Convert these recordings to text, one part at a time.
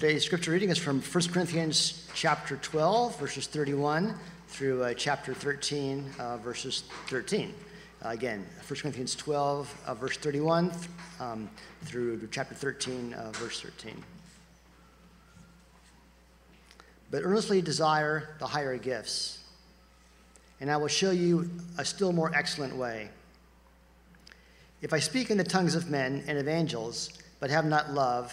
Today's scripture reading is from 1 Corinthians chapter 12, verses 31 through chapter 13, verses 13. Again, 1 Corinthians 12, verse 31 through chapter 13, verse 13. But earnestly desire the higher gifts, and I will show you a still more excellent way. If I speak in the tongues of men and of angels, but have not love,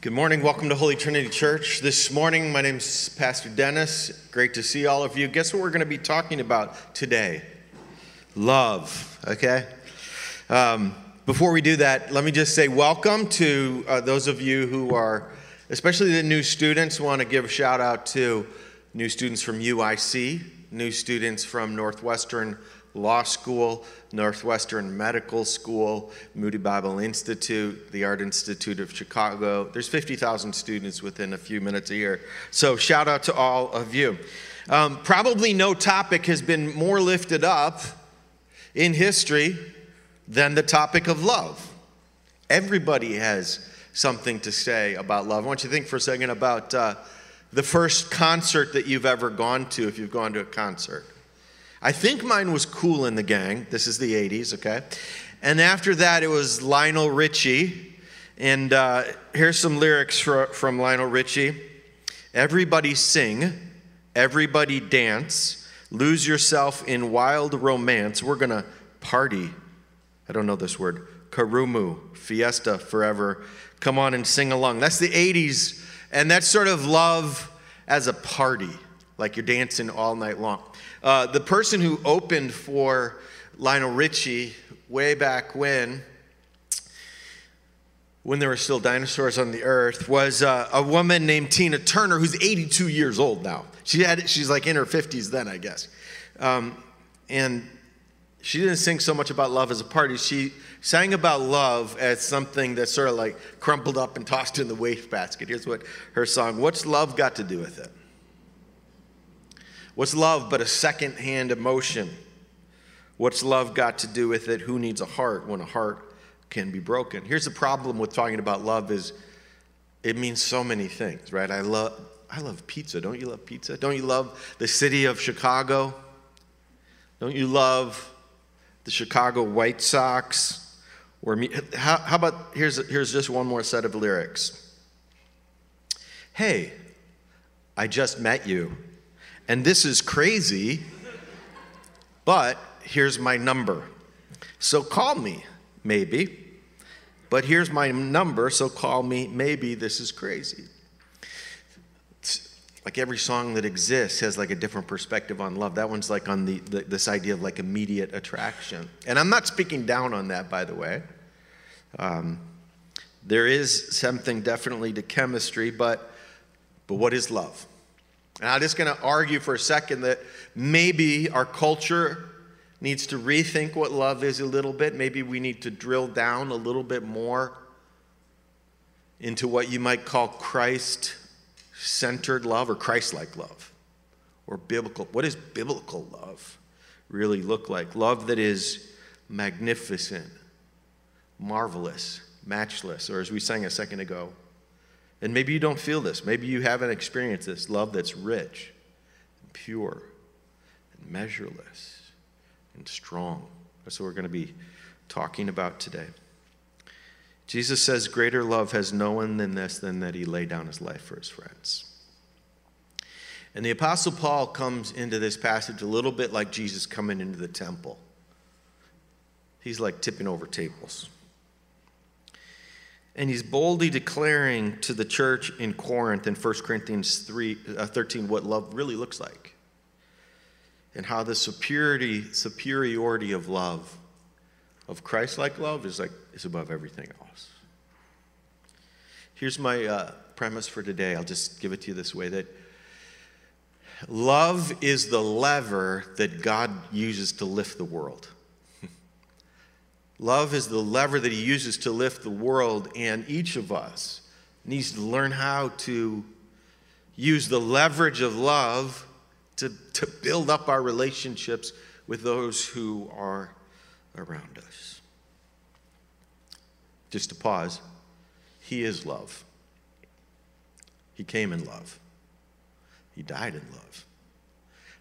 Good morning. Welcome to Holy Trinity Church. This morning, my name's Pastor Dennis. Great to see all of you. Guess what we're going to be talking about today? Love, okay? Before we do that, let me just say welcome to those of you who are, especially the new students. Want to give a shout out to new students from UIC, new students from Northwestern Law School, Northwestern Medical School, Moody Bible Institute, the Art Institute of Chicago. There's 50,000 students within a few minutes here. So shout out to all of you. Probably no topic has been more lifted up in history than the topic of love. Everybody has something to say about love. I want you to think for a second about the first concert that you've ever gone to, if you've gone to a concert. I think mine was Cool in the Gang. This is the 80s, okay? And after that, it was Lionel Richie. And here's some lyrics from Lionel Richie. Everybody sing, everybody dance, lose yourself in wild romance. We're gonna party. I don't know this word. Karumu, fiesta forever. Come on and sing along. That's the 80s, and that's sort of love as a party. Like you're dancing all night long. The person who opened for Lionel Richie way back when there were still dinosaurs on the earth, was a woman named Tina Turner, who's 82 years old now. She's like in her 50s then, I guess. And she didn't sing so much about love as a party. She sang about love as something that's sort of like crumpled up and tossed in the wastebasket. Here's what her song, "What's Love Got to Do with It?" What's love but a second-hand emotion? What's love got to do with it? Who needs a heart when a heart can be broken? Here's the problem with talking about love is it means so many things, right? I love pizza. Don't you love pizza? Don't you love the city of Chicago? Don't you love the Chicago White Sox? Or how about, here's just one more set of lyrics. Hey, I just met you. And this is crazy, but here's my number. So call me, maybe. But here's my number, so call me, maybe. This is crazy. It's like every song that exists has like a different perspective on love. That one's like on this idea of like immediate attraction. And I'm not speaking down on that, by the way. There is something definitely to chemistry, but what is love? And I'm just going to argue for a second that maybe our culture needs to rethink what love is a little bit. Maybe we need to drill down a little bit more into what you might call Christ-centered love or Christ-like love or biblical. What does biblical love really look like? Love that is magnificent, marvelous, matchless, or as we sang a second ago, and maybe you don't feel this, maybe you haven't experienced this, love that's rich and pure and measureless and strong. That's what we're going to be talking about today. Jesus says, greater love has no one than this, than that he laid down his life for his friends. And the Apostle Paul comes into this passage a little bit like Jesus coming into the temple. He's like tipping over tables. And he's boldly declaring to the church in Corinth in 1 Corinthians 13 what love really looks like and how the superiority of love, of Christ-like love, is above everything else. Here's my premise for today. I'll just give it to you this way, that love is the lever that God uses to lift the world. Love is the lever that he uses to lift the world, and each of us needs to learn how to use the leverage of love to build up our relationships with those who are around us. Just to pause, he is love. He came in love. He died in love.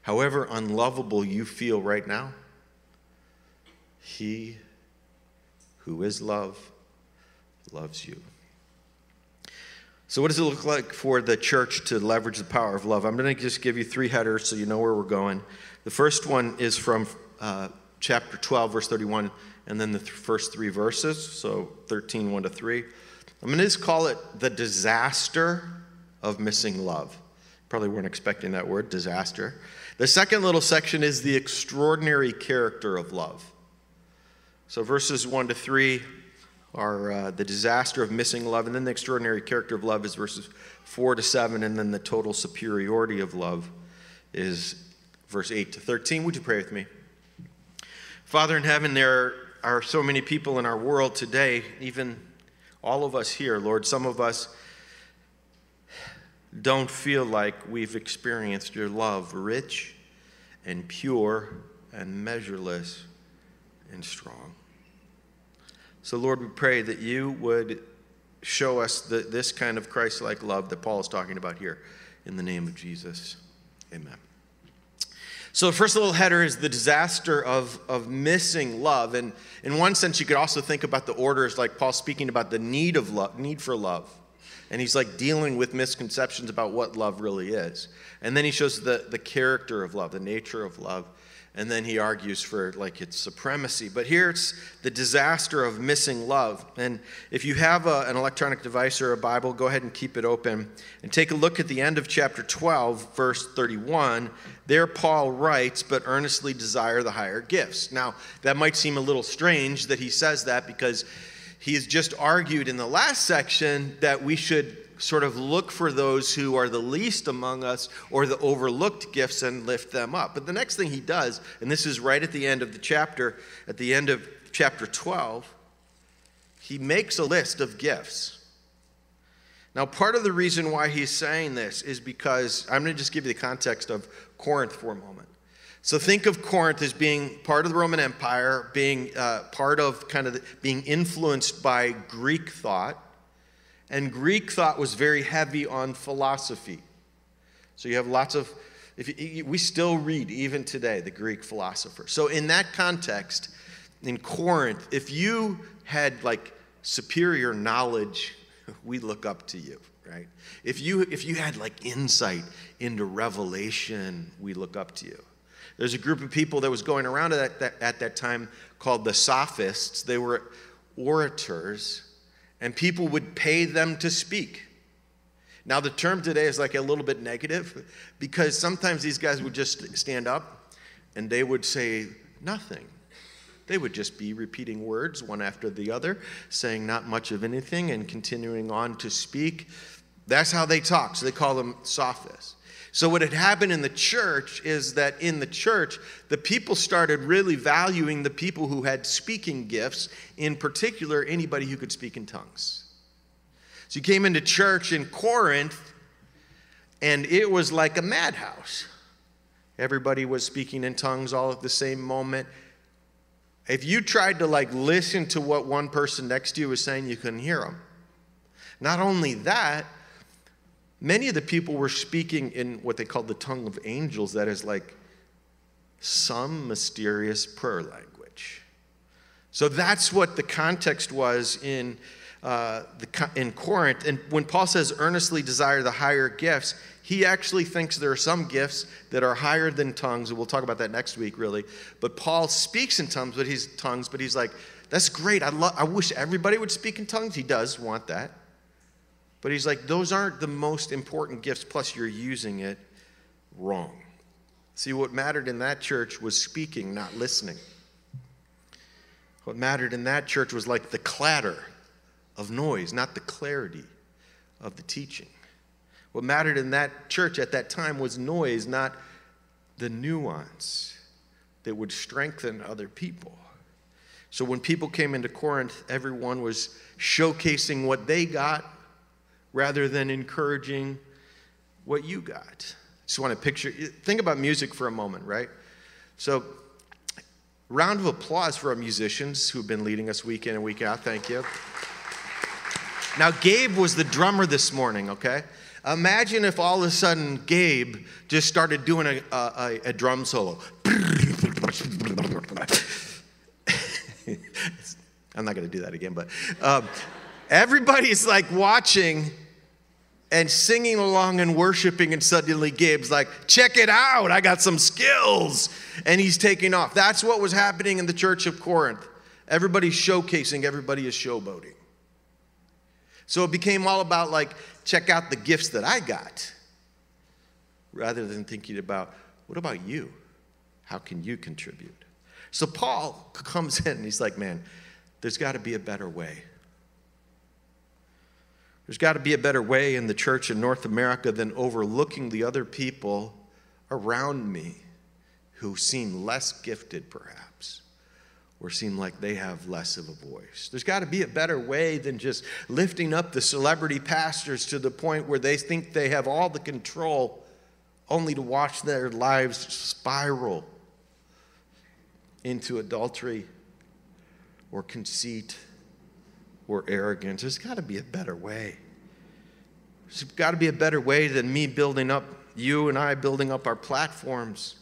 However unlovable you feel right now, he who is love loves you. So what does it look like for the church to leverage the power of love? I'm going to just give you three headers so you know where we're going. The first one is from chapter 12, verse 31, and then the first three verses, so 13, 1 to 3. I'm going to just call it the disaster of missing love. Probably weren't expecting that word, disaster. The second little section is the extraordinary character of love. So verses 1 to 3 are the disaster of missing love, and then the extraordinary character of love is verses 4 to 7, and then the total superiority of love is verse 8 to 13. Would you pray with me? Father in heaven, there are so many people in our world today, even all of us here, Lord, some of us don't feel like we've experienced your love, rich and pure and measureless and strong. So Lord, we pray that you would show us this kind of Christ-like love that Paul is talking about here. In the name of Jesus, amen. So first little header is the disaster of missing love. And in one sense, you could also think about the orders, like Paul speaking about the need for love. And he's like dealing with misconceptions about what love really is. And then he shows the character of love, the nature of love. And then he argues for like its supremacy. But here it's the disaster of missing love. And if you have an electronic device or a Bible, go ahead and keep it open. And take a look at the end of chapter 12, verse 31. There Paul writes, but earnestly desire the higher gifts. Now, that might seem a little strange that he says that, because he has just argued in the last section that we should sort of look for those who are the least among us or the overlooked gifts and lift them up. But the next thing he does, and this is right at the end of the chapter, at the end of chapter 12, he makes a list of gifts. Now, part of the reason why he's saying this is because, I'm going to just give you the context of Corinth for a moment. So think of Corinth as being part of the Roman Empire, being part of being influenced by Greek thought. And Greek thought was very heavy on philosophy. So you have lots of, we still read even today the Greek philosophers. So in that context, in Corinth, if you had like superior knowledge, we look up to you. Right? If you had like insight into revelation, we look up to you. There's a group of people that was going around at that time called the Sophists. They were orators, and people would pay them to speak. Now, the term today is like a little bit negative, because sometimes these guys would just stand up, and they would say nothing. They would just be repeating words one after the other, saying not much of anything and continuing on to speak. That's how they talk, so they call them Sophists. So what had happened in the church is that in the church, the people started really valuing the people who had speaking gifts, in particular anybody who could speak in tongues. She came into church in Corinth, and it was like a madhouse. Everybody was speaking in tongues all at the same moment. If you tried to listen to what one person next to you was saying, you couldn't hear them. Not only that, many of the people were speaking in what they called the tongue of angels. That is like some mysterious prayer language. So that's what the context was in Corinth. And when Paul says earnestly desire the higher gifts, he actually thinks there are some gifts that are higher than tongues, and we'll talk about that next week, really. But Paul speaks in tongues, but he's like, that's great. I wish everybody would speak in tongues. He does want that. But he's like, those aren't the most important gifts, plus you're using it wrong. See, what mattered in that church was speaking, not listening. What mattered in that church was like the clatter of noise, not the clarity of the teaching. What mattered in that church at that time was noise, not the nuance that would strengthen other people. So when people came into Corinth, everyone was showcasing what they got rather than encouraging what you got. Just want to picture, think about music for a moment, right? So round of applause for our musicians who've been leading us week in and week out. Thank you. Now, Gabe was the drummer this morning, okay? Imagine if all of a sudden Gabe just started doing a drum solo. I'm not going to do that again, but everybody's like watching and singing along and worshiping, and suddenly Gabe's like, check it out, I got some skills, and he's taking off. That's what was happening in the church of Corinth. Everybody's showcasing, everybody is showboating. So it became all about check out the gifts that I got, rather than thinking about, what about you? How can you contribute? So Paul comes in and he's like, man, there's got to be a better way. There's got to be a better way in the church in North America than overlooking the other people around me who seem less gifted, perhaps, or seem like they have less of a voice. There's got to be a better way than just lifting up the celebrity pastors to the point where they think they have all the control, only to watch their lives spiral into adultery or conceit or arrogance. There's got to be a better way. There's got to be a better way than me building up, you and I building up our platforms.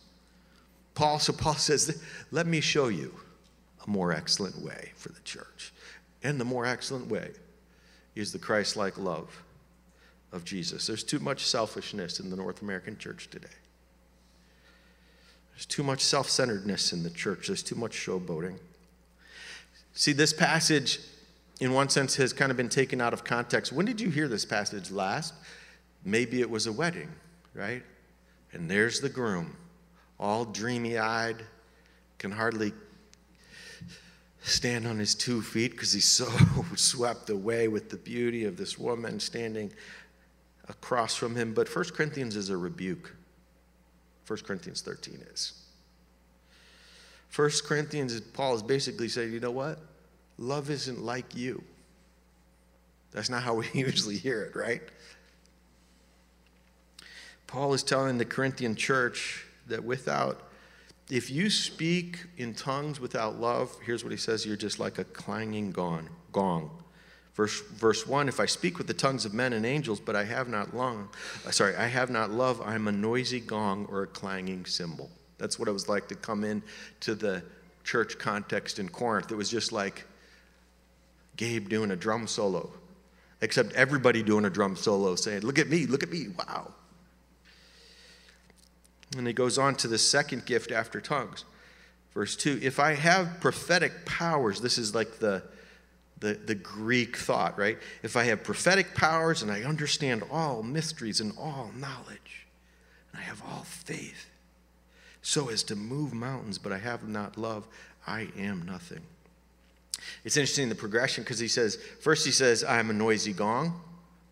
So Paul says, let me show you a more excellent way for the church. And the more excellent way is the Christ-like love of Jesus. There's too much selfishness in the North American church today. There's too much self-centeredness in the church. There's too much showboating. See, this passage, in one sense, has kind of been taken out of context. When did you hear this passage last? Maybe it was a wedding, right? And there's the groom, all dreamy-eyed, can hardly stand on his 2 feet because he's so swept away with the beauty of this woman standing across from him. But 1 Corinthians is a rebuke. 1 Corinthians 13 is. 1 Corinthians, Paul is basically saying, you know what? Love isn't like you. That's not how we usually hear it, right? Paul is telling the Corinthian church that if you speak in tongues without love, here's what he says, you're just like a clanging gong. Verse 1, if I speak with the tongues of men and angels, but I have not love, I'm a noisy gong or a clanging cymbal. That's what it was like to come in to the church context in Corinth. It was just like Gabe doing a drum solo, except everybody doing a drum solo saying, look at me, wow. And he goes on to the second gift after tongues. Verse 2, if I have prophetic powers, this is like the Greek thought, right? If I have prophetic powers and I understand all mysteries and all knowledge, and I have all faith, so as to move mountains, but I have not love, I am nothing. It's interesting, the progression, because he says, first he says, I'm a noisy gong.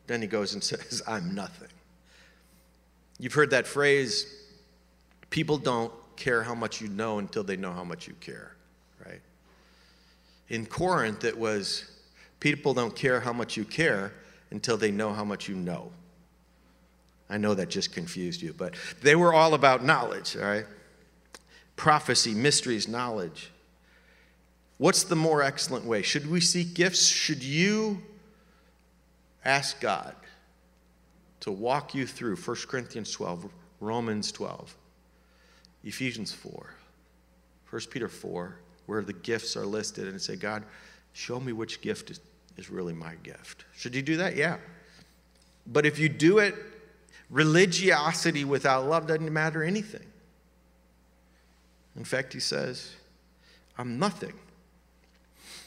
Then he goes and says, I'm nothing. You've heard that phrase, people don't care how much you know until they know how much you care, right? In Corinth, it was people don't care how much you care until they know how much you know. I know that just confused you, but they were all about knowledge, all right? Prophecy, mysteries, knowledge. What's the more excellent way? Should we seek gifts? Should you ask God to walk you through 1 Corinthians 12, Romans 12, Ephesians 4, 1 Peter 4, where the gifts are listed, and say, God, show me which gift is really my gift. Should you do that? Yeah. But if you do it, religiosity without love doesn't matter anything. In fact, he says, I'm nothing.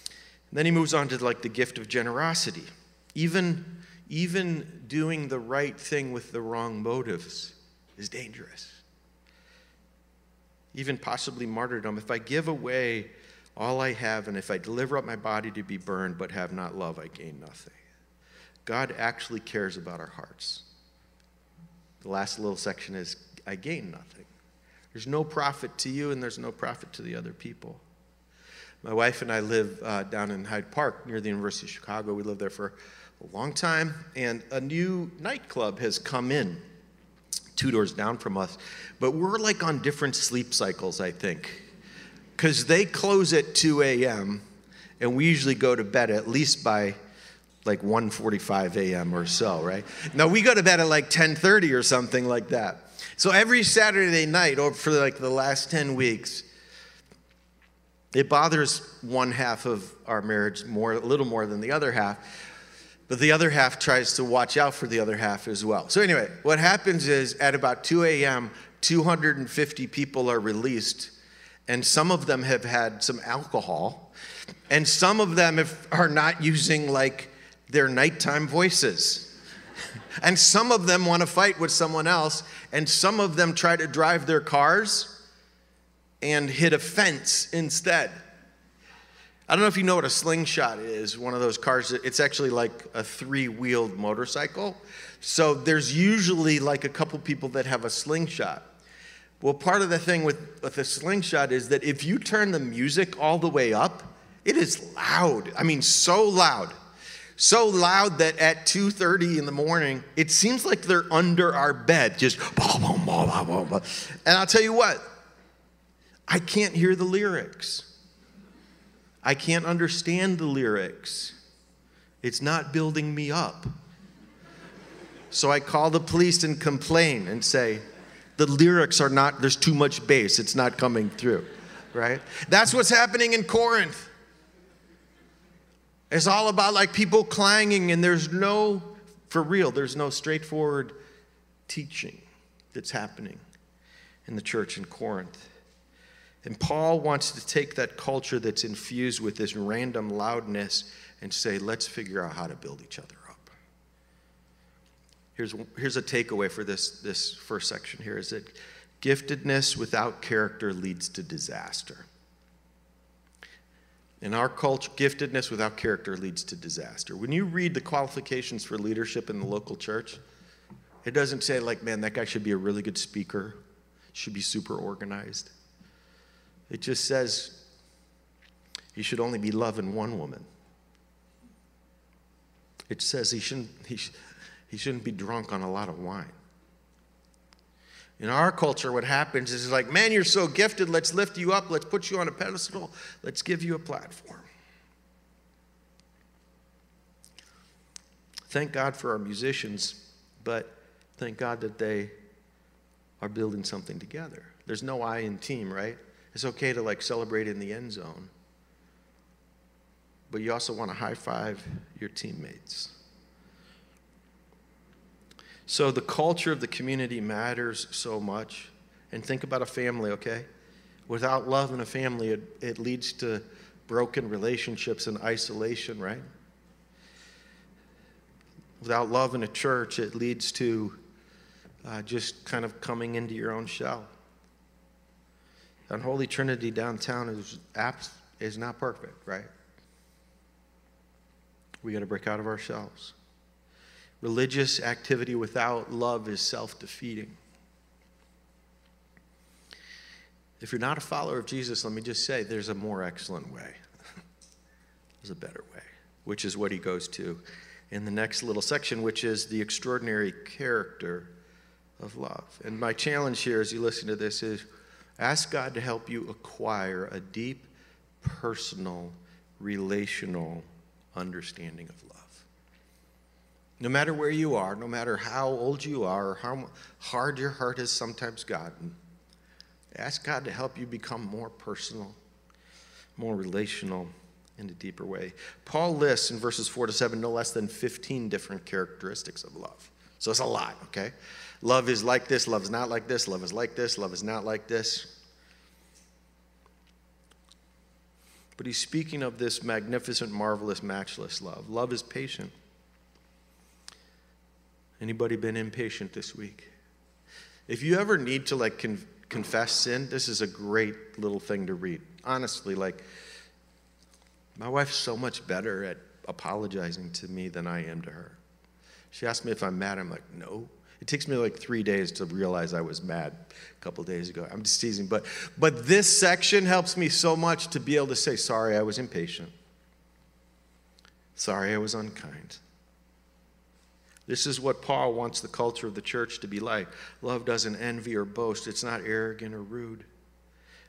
And then he moves on to like the gift of generosity. Even doing the right thing with the wrong motives is dangerous. Even possibly martyrdom. If I give away all I have, and if I deliver up my body to be burned but have not love, I gain nothing. God actually cares about our hearts. The last little section is, I gain nothing. There's no profit to you, and there's no profit to the other people. My wife and I live down in Hyde Park near the University of Chicago. We lived there for a long time, and a new nightclub has come in, 2 doors down from us. But we're like on different sleep cycles, I think, because they close at 2 a.m., and we usually go to bed at least by like 1:45 a.m. or so, right? Now, we go to bed at like 10:30 or something like that. So every Saturday night for like the last 10 weeks, it bothers one half of our marriage more, a little more than the other half, but the other half tries to watch out for the other half as well. So anyway, what happens is at about 2 a.m., 250 people are released, and some of them have had some alcohol, and some of them are not using like their nighttime voices. And some of them want to fight with someone else, and some of them try to drive their cars and hit a fence instead. I don't know if you know what a slingshot is, one of those cars. It's actually like a 3-wheeled motorcycle. So there's usually like a couple people that have a slingshot. Well, part of the thing with a slingshot is that if you turn the music all the way up, it is loud. I mean, so loud. So loud that at 2:30 in the morning, it seems like they're under our bed, just blah, blah, blah, blah, blah, blah. And I'll tell you what, I can't hear the lyrics. I can't understand the lyrics. It's not building me up. So I call the police and complain and say, the lyrics are not, there's too much bass, it's not coming through, right? That's what's happening in Corinth. It's all about like people clanging, and there's no straightforward teaching that's happening in the church in Corinth. And Paul wants to take that culture that's infused with this random loudness and say, let's figure out how to build each other up. Here's a takeaway for this first section here, is that giftedness without character leads to disaster. In our culture, giftedness without character leads to disaster. When you read the qualifications for leadership in the local church, it doesn't say like, man, that guy should be a really good speaker, should be super organized. It just says he should only be loving one woman. It says he shouldn't be drunk on a lot of wine. In our culture, what happens is like, man, you're so gifted. Let's lift you up. Let's put you on a pedestal. Let's give you a platform. Thank God for our musicians, but thank God that they are building something together. There's no I in team, right? It's okay to like celebrate in the end zone, but you also want to high five your teammates. So the culture of the community matters so much. And think about a family, okay? Without love in a family, it leads to broken relationships and isolation, right? Without love in a church, it leads to just kind of coming into your own shell. And Holy Trinity downtown is not perfect, right? We got to break out of ourselves. Religious activity without love is self-defeating. If you're not a follower of Jesus, let me just say, there's a more excellent way. There's a better way, which is what he goes to in the next little section, which is the extraordinary character of love. And my challenge here as you listen to this is, ask God to help you acquire a deep, personal, relational understanding of love. No matter where you are, no matter how old you are, or how hard your heart has sometimes gotten, ask God to help you become more personal, more relational in a deeper way. Paul lists in verses 4 to 7 no less than 15 different characteristics of love. So it's a lot, okay? Love is like this, love is not like this, love is like this, love is not like this. But he's speaking of this magnificent, marvelous, matchless love. Love is patient. Anybody been impatient this week? If you ever need to like confess sin, this is a great little thing to read. Honestly, like, my wife's so much better at apologizing to me than I am to her. She asked me if I'm mad, I'm like, no. It takes me like 3 days to realize I was mad a couple days ago. I'm just teasing, but this section helps me so much to be able to say, sorry, I was impatient. Sorry, I was unkind. This is what Paul wants the culture of the church to be like. Love doesn't envy or boast. It's not arrogant or rude.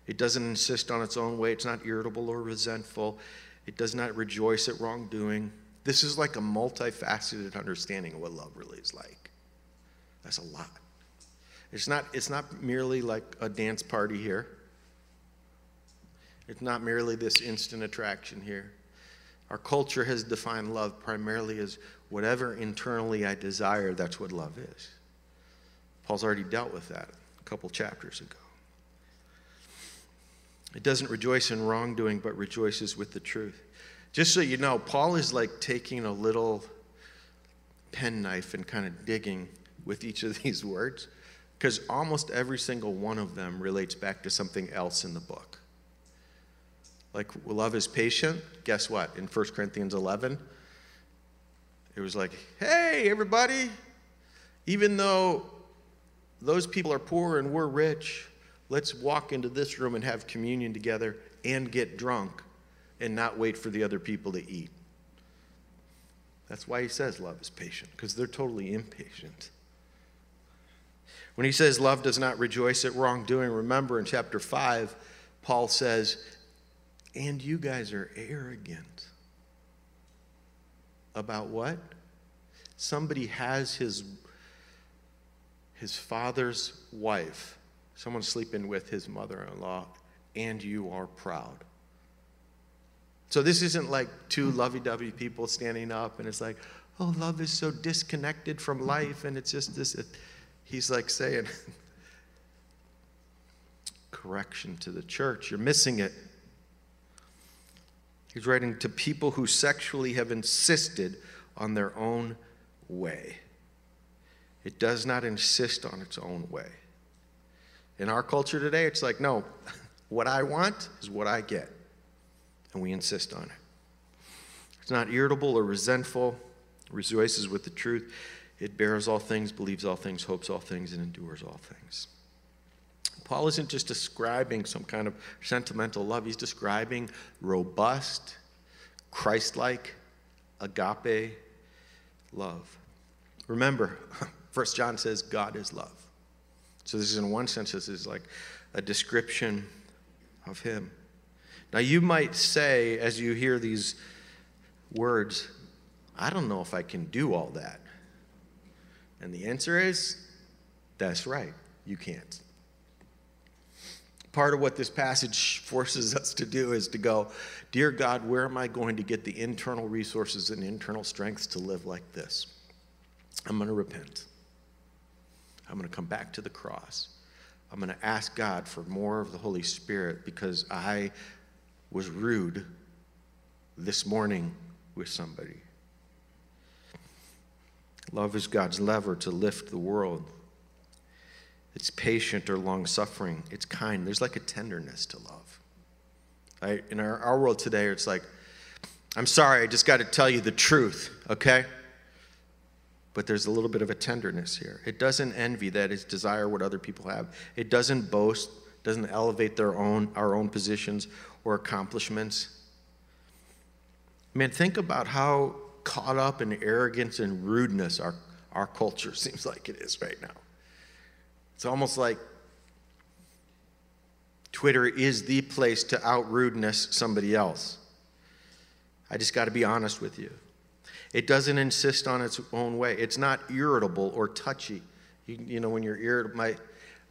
It doesn't insist on its own way. It's not irritable or resentful. It does not rejoice at wrongdoing. This is like a multifaceted understanding of what love really is like. That's a lot. It's not merely like a dance party here. It's not merely this instant attraction here. Our culture has defined love primarily as whatever internally I desire, that's what love is. Paul's already dealt with that a couple chapters ago. It doesn't rejoice in wrongdoing, but rejoices with the truth. Just so you know, Paul is like taking a little penknife and kind of digging with each of these words, because almost every single one of them relates back to something else in the book. Like, love is patient. Guess what? In 1 Corinthians 11, it was like, hey, everybody, even though those people are poor and we're rich, let's walk into this room and have communion together and get drunk and not wait for the other people to eat. That's why he says love is patient, because they're totally impatient. When he says love does not rejoice at wrongdoing, remember in chapter 5, Paul says, and you guys are arrogant about what? Somebody has his father's wife, someone's sleeping with his mother-in-law, and you are proud. So this isn't like two lovey-dovey people standing up and it's like, oh, love is so disconnected from life and it's just this. He's like saying, correction to the church, you're missing it. He's writing to people who sexually have insisted on their own way. It does not insist on its own way. In our culture today, it's like, no, what I want is what I get, and we insist on it. It's not irritable or resentful, rejoices with the truth. It bears all things, believes all things, hopes all things, and endures all things. Paul isn't just describing some kind of sentimental love. He's describing robust, Christ-like, agape love. Remember, 1 John says God is love. So this is, in one sense, this is like a description of him. Now you might say, as you hear these words, I don't know if I can do all that. And the answer is, that's right, you can't. Part of what this passage forces us to do is to go, dear God, where am I going to get the internal resources and internal strengths to live like this? I'm going to repent. I'm going to come back to the cross. I'm going to ask God for more of the Holy Spirit because I was rude this morning with somebody. Love is God's lever to lift the world. It's patient or long-suffering. It's kind. There's like a tenderness to love. In our world today, it's like, I'm sorry, I just got to tell you the truth, okay? But there's a little bit of a tenderness here. It doesn't envy, that is, desire what other people have. It doesn't boast, doesn't elevate our own positions or accomplishments. Man, think about how caught up in arrogance and rudeness our culture seems like it is right now. It's almost like Twitter is the place to out-rudeness somebody else. I just got to be honest with you. It doesn't insist on its own way. It's not irritable or touchy. You know, when you're irritable,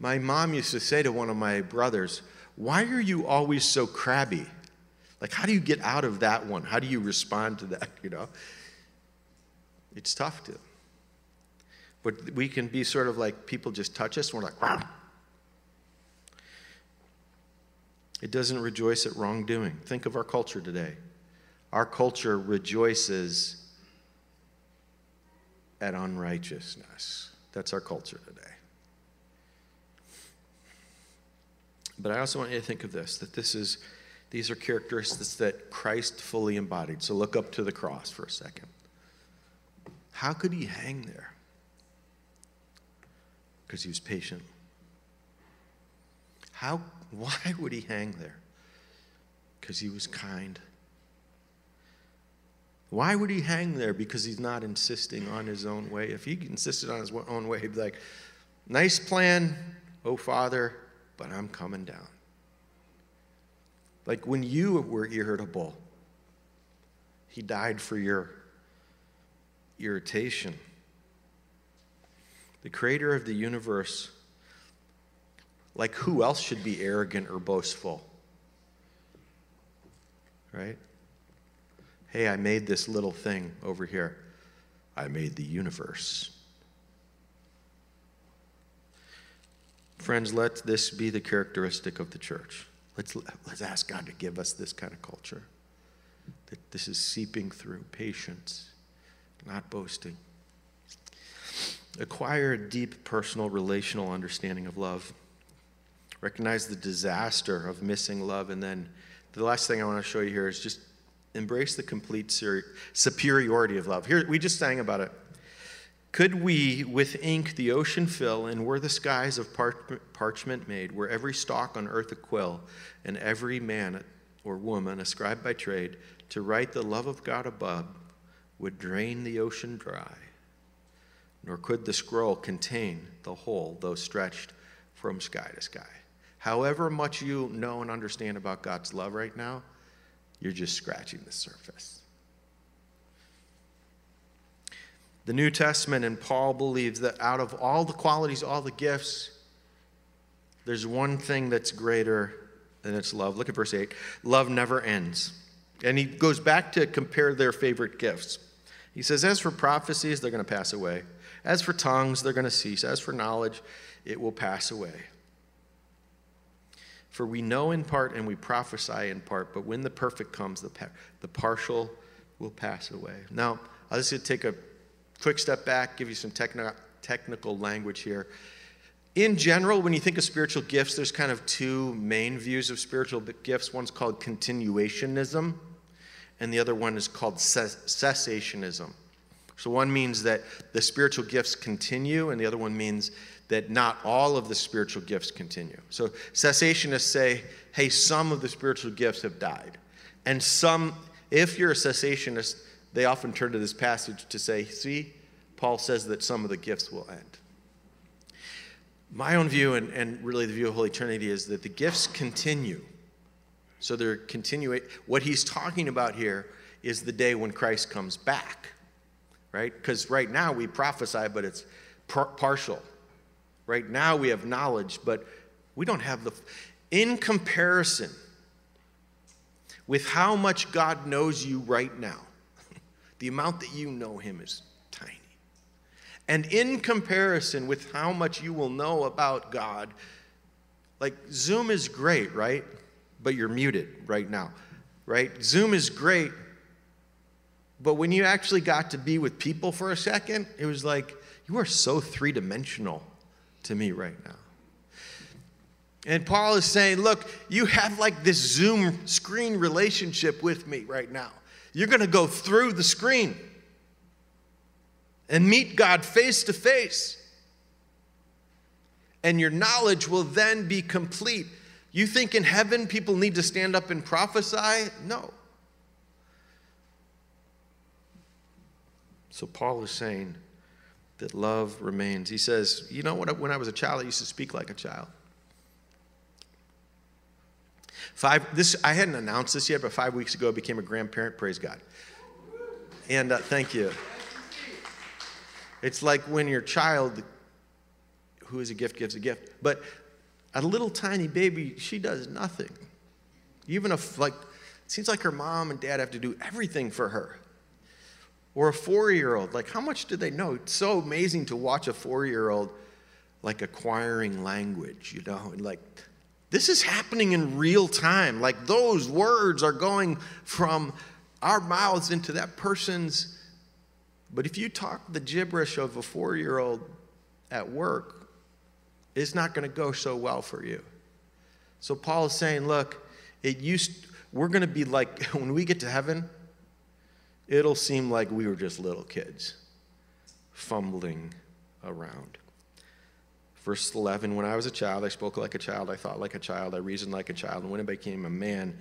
my mom used to say to one of my brothers, "Why are you always so crabby? Like, how do you get out of that one? How do you respond to that?" You know, it's tough to. But we can be sort of like people just touch us, and we're like, "Wow." It doesn't rejoice at wrongdoing. Think of our culture today. Our culture rejoices at unrighteousness. That's our culture today. But I also want you to think of this, that these are characteristics that Christ fully embodied. So look up to the cross for a second. How could he hang there? Because he was patient. Why would he hang there? Because he was kind. Why would he hang there? Because he's not insisting on his own way. If he insisted on his own way, he'd be like, "Nice plan, oh Father, but I'm coming down." Like when you were irritable, he died for your irritation. The creator of the universe, like who else should be arrogant or boastful? Right? Hey, I made this little thing over here. I made the universe. Friends, let this be the characteristic of the church. Let's ask God to give us this kind of culture. That this is seeping through patience, not boasting. Acquire a deep personal relational understanding of love. Recognize the disaster of missing love. And then the last thing I want to show you here is just embrace the complete superiority of love. Here, we just sang about it. Could we with ink the ocean fill, and were the skies of parchment made, were every stalk on earth a quill, and every man or woman ascribed by trade, to write the love of God above would drain the ocean dry, nor could the scroll contain the whole, though stretched from sky to sky. However much you know and understand about God's love right now, you're just scratching the surface. The New Testament and Paul believes that out of all the qualities, all the gifts, there's one thing that's greater than it's love. Look at verse 8. Love never ends. And he goes back to compare their favorite gifts. He says, as for prophecies, they're going to pass away. As for tongues, they're going to cease. As for knowledge, it will pass away. For we know in part and we prophesy in part, but when the perfect comes, the partial will pass away. Now, I'll just take a quick step back, give you some technical language here. In general, when you think of spiritual gifts, there's kind of two main views of spiritual gifts. One's called continuationism, and the other one is called cessationism. So one means that the spiritual gifts continue, and the other one means that not all of the spiritual gifts continue. So cessationists say, hey, some of the spiritual gifts have died. And some, if you're a cessationist, they often turn to this passage to say, see, Paul says that some of the gifts will end. My own view, and really the view of Holy Trinity, is that the gifts continue. So they're continuing. What he's talking about here is the day when Christ comes back, right? Because right now we prophesy, but it's partial. Right now we have knowledge, but we don't have the... In comparison with how much God knows you right now, the amount that you know him is tiny. And in comparison with how much you will know about God, like Zoom is great, right? But you're muted right now, right? Zoom is great, but when you actually got to be with people for a second, it was like, you are so three-dimensional to me right now. And Paul is saying, look, you have like this Zoom screen relationship with me right now. You're going to go through the screen and meet God face to face. And your knowledge will then be complete. You think in heaven people need to stand up and prophesy? No. So Paul is saying that love remains. He says, you know, when I was a child, I used to speak like a child. I hadn't announced this yet, but 5 weeks ago I became a grandparent, praise God. And thank you. It's like when your child, who is a gift, gives a gift. But a little tiny baby, she does nothing. Even if, like, it seems like her mom and dad have to do everything for her. Or a four-year-old, like, how much do they know? It's so amazing to watch a four-year-old, like, acquiring language, you know, and like, this is happening in real time. Like, those words are going from our mouths into that person's. But if you talk the gibberish of a four-year-old at work, it's not going to go so well for you. So Paul is saying, look, we're going to be like, when we get to heaven, it'll seem like we were just little kids fumbling around. Verse 11, when I was a child, I spoke like a child, I thought like a child, I reasoned like a child, and when I became a man,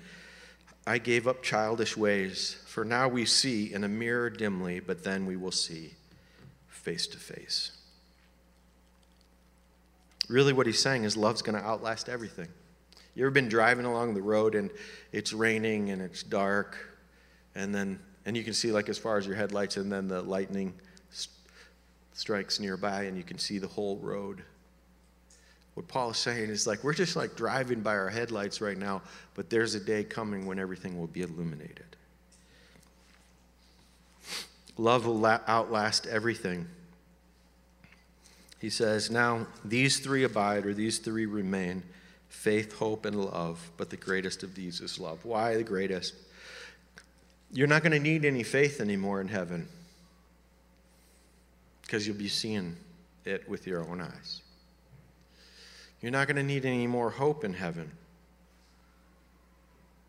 I gave up childish ways. For now we see in a mirror dimly, but then we will see face to face. Really what he's saying is love's going to outlast everything. You ever been driving along the road and it's raining and it's dark, and you can see like as far as your headlights, and then the lightning strikes nearby and you can see the whole road. What Paul is saying is like, we're just like driving by our headlights right now, but there's a day coming when everything will be illuminated. Love will outlast everything. He says, now these three abide, or these three remain, faith, hope, and love, but the greatest of these is love. Why the greatest? You're not going to need any faith anymore in heaven, because you'll be seeing it with your own eyes. You're not going to need any more hope in heaven,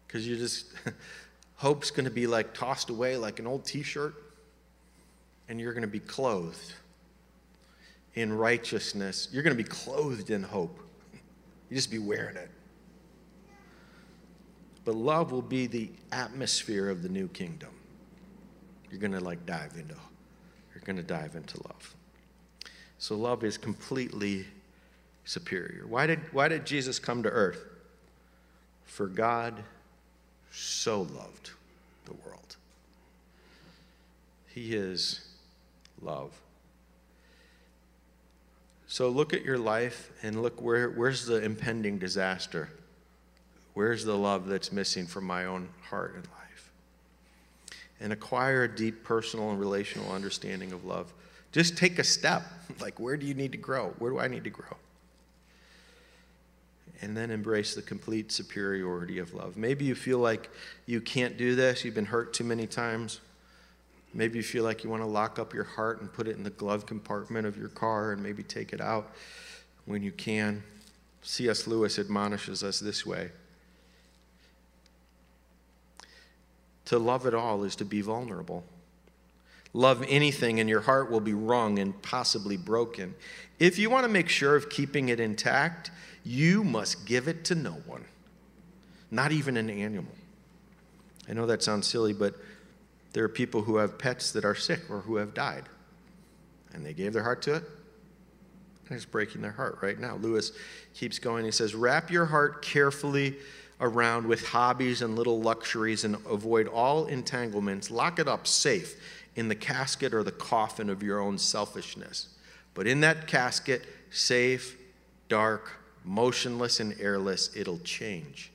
because you just, hope's going to be like tossed away like an old t-shirt, and you're going to be clothed in righteousness. You're going to be clothed in hope. You just be wearing it. But love will be the atmosphere of the new kingdom. You're going to like dive into love. So love is completely superior. Why did Jesus come to earth? For God so loved the world. He is love. So look at your life and look where's the impending disaster? Where's the love that's missing from my own heart and life? And acquire a deep personal and relational understanding of love. Just take a step. Like, where do you need to grow? Where do I need to grow? And then embrace the complete superiority of love. Maybe you feel like you can't do this. You've been hurt too many times. Maybe you feel like you want to lock up your heart and put it in the glove compartment of your car and maybe take it out when you can. C.S. Lewis admonishes us this way. To love at all is to be vulnerable. Love anything and your heart will be wrung and possibly broken. If you want to make sure of keeping it intact, you must give it to no one, not even an animal. I know that sounds silly, but there are people who have pets that are sick or who have died, and they gave their heart to it, and it's breaking their heart right now. Lewis keeps going. He says, wrap your heart carefully around with hobbies and little luxuries and avoid all entanglements. Lock it up safe in the casket or the coffin of your own selfishness. But in that casket, safe, dark, motionless and airless, it'll change.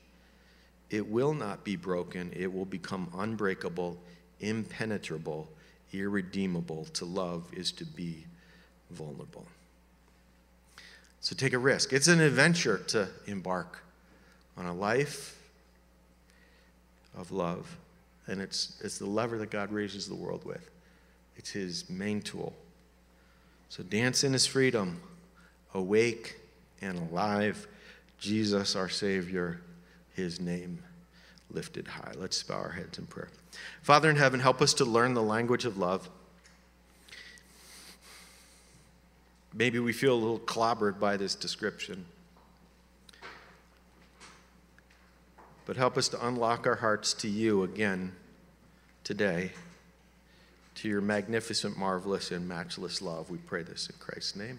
It will not be broken. It will become unbreakable, impenetrable, irredeemable. To love is to be vulnerable. So take a risk. It's an adventure to embark on a life of love. And it's the lever that God raises the world with. It's his main tool. So dance in his freedom. Awake and alive, Jesus our Savior, his name lifted high. Let's bow our heads in prayer. Father in heaven, help us to learn the language of love. Maybe we feel a little clobbered by this description, but help us to unlock our hearts to you again today, to your magnificent, marvelous, and matchless love. We pray this in Christ's name.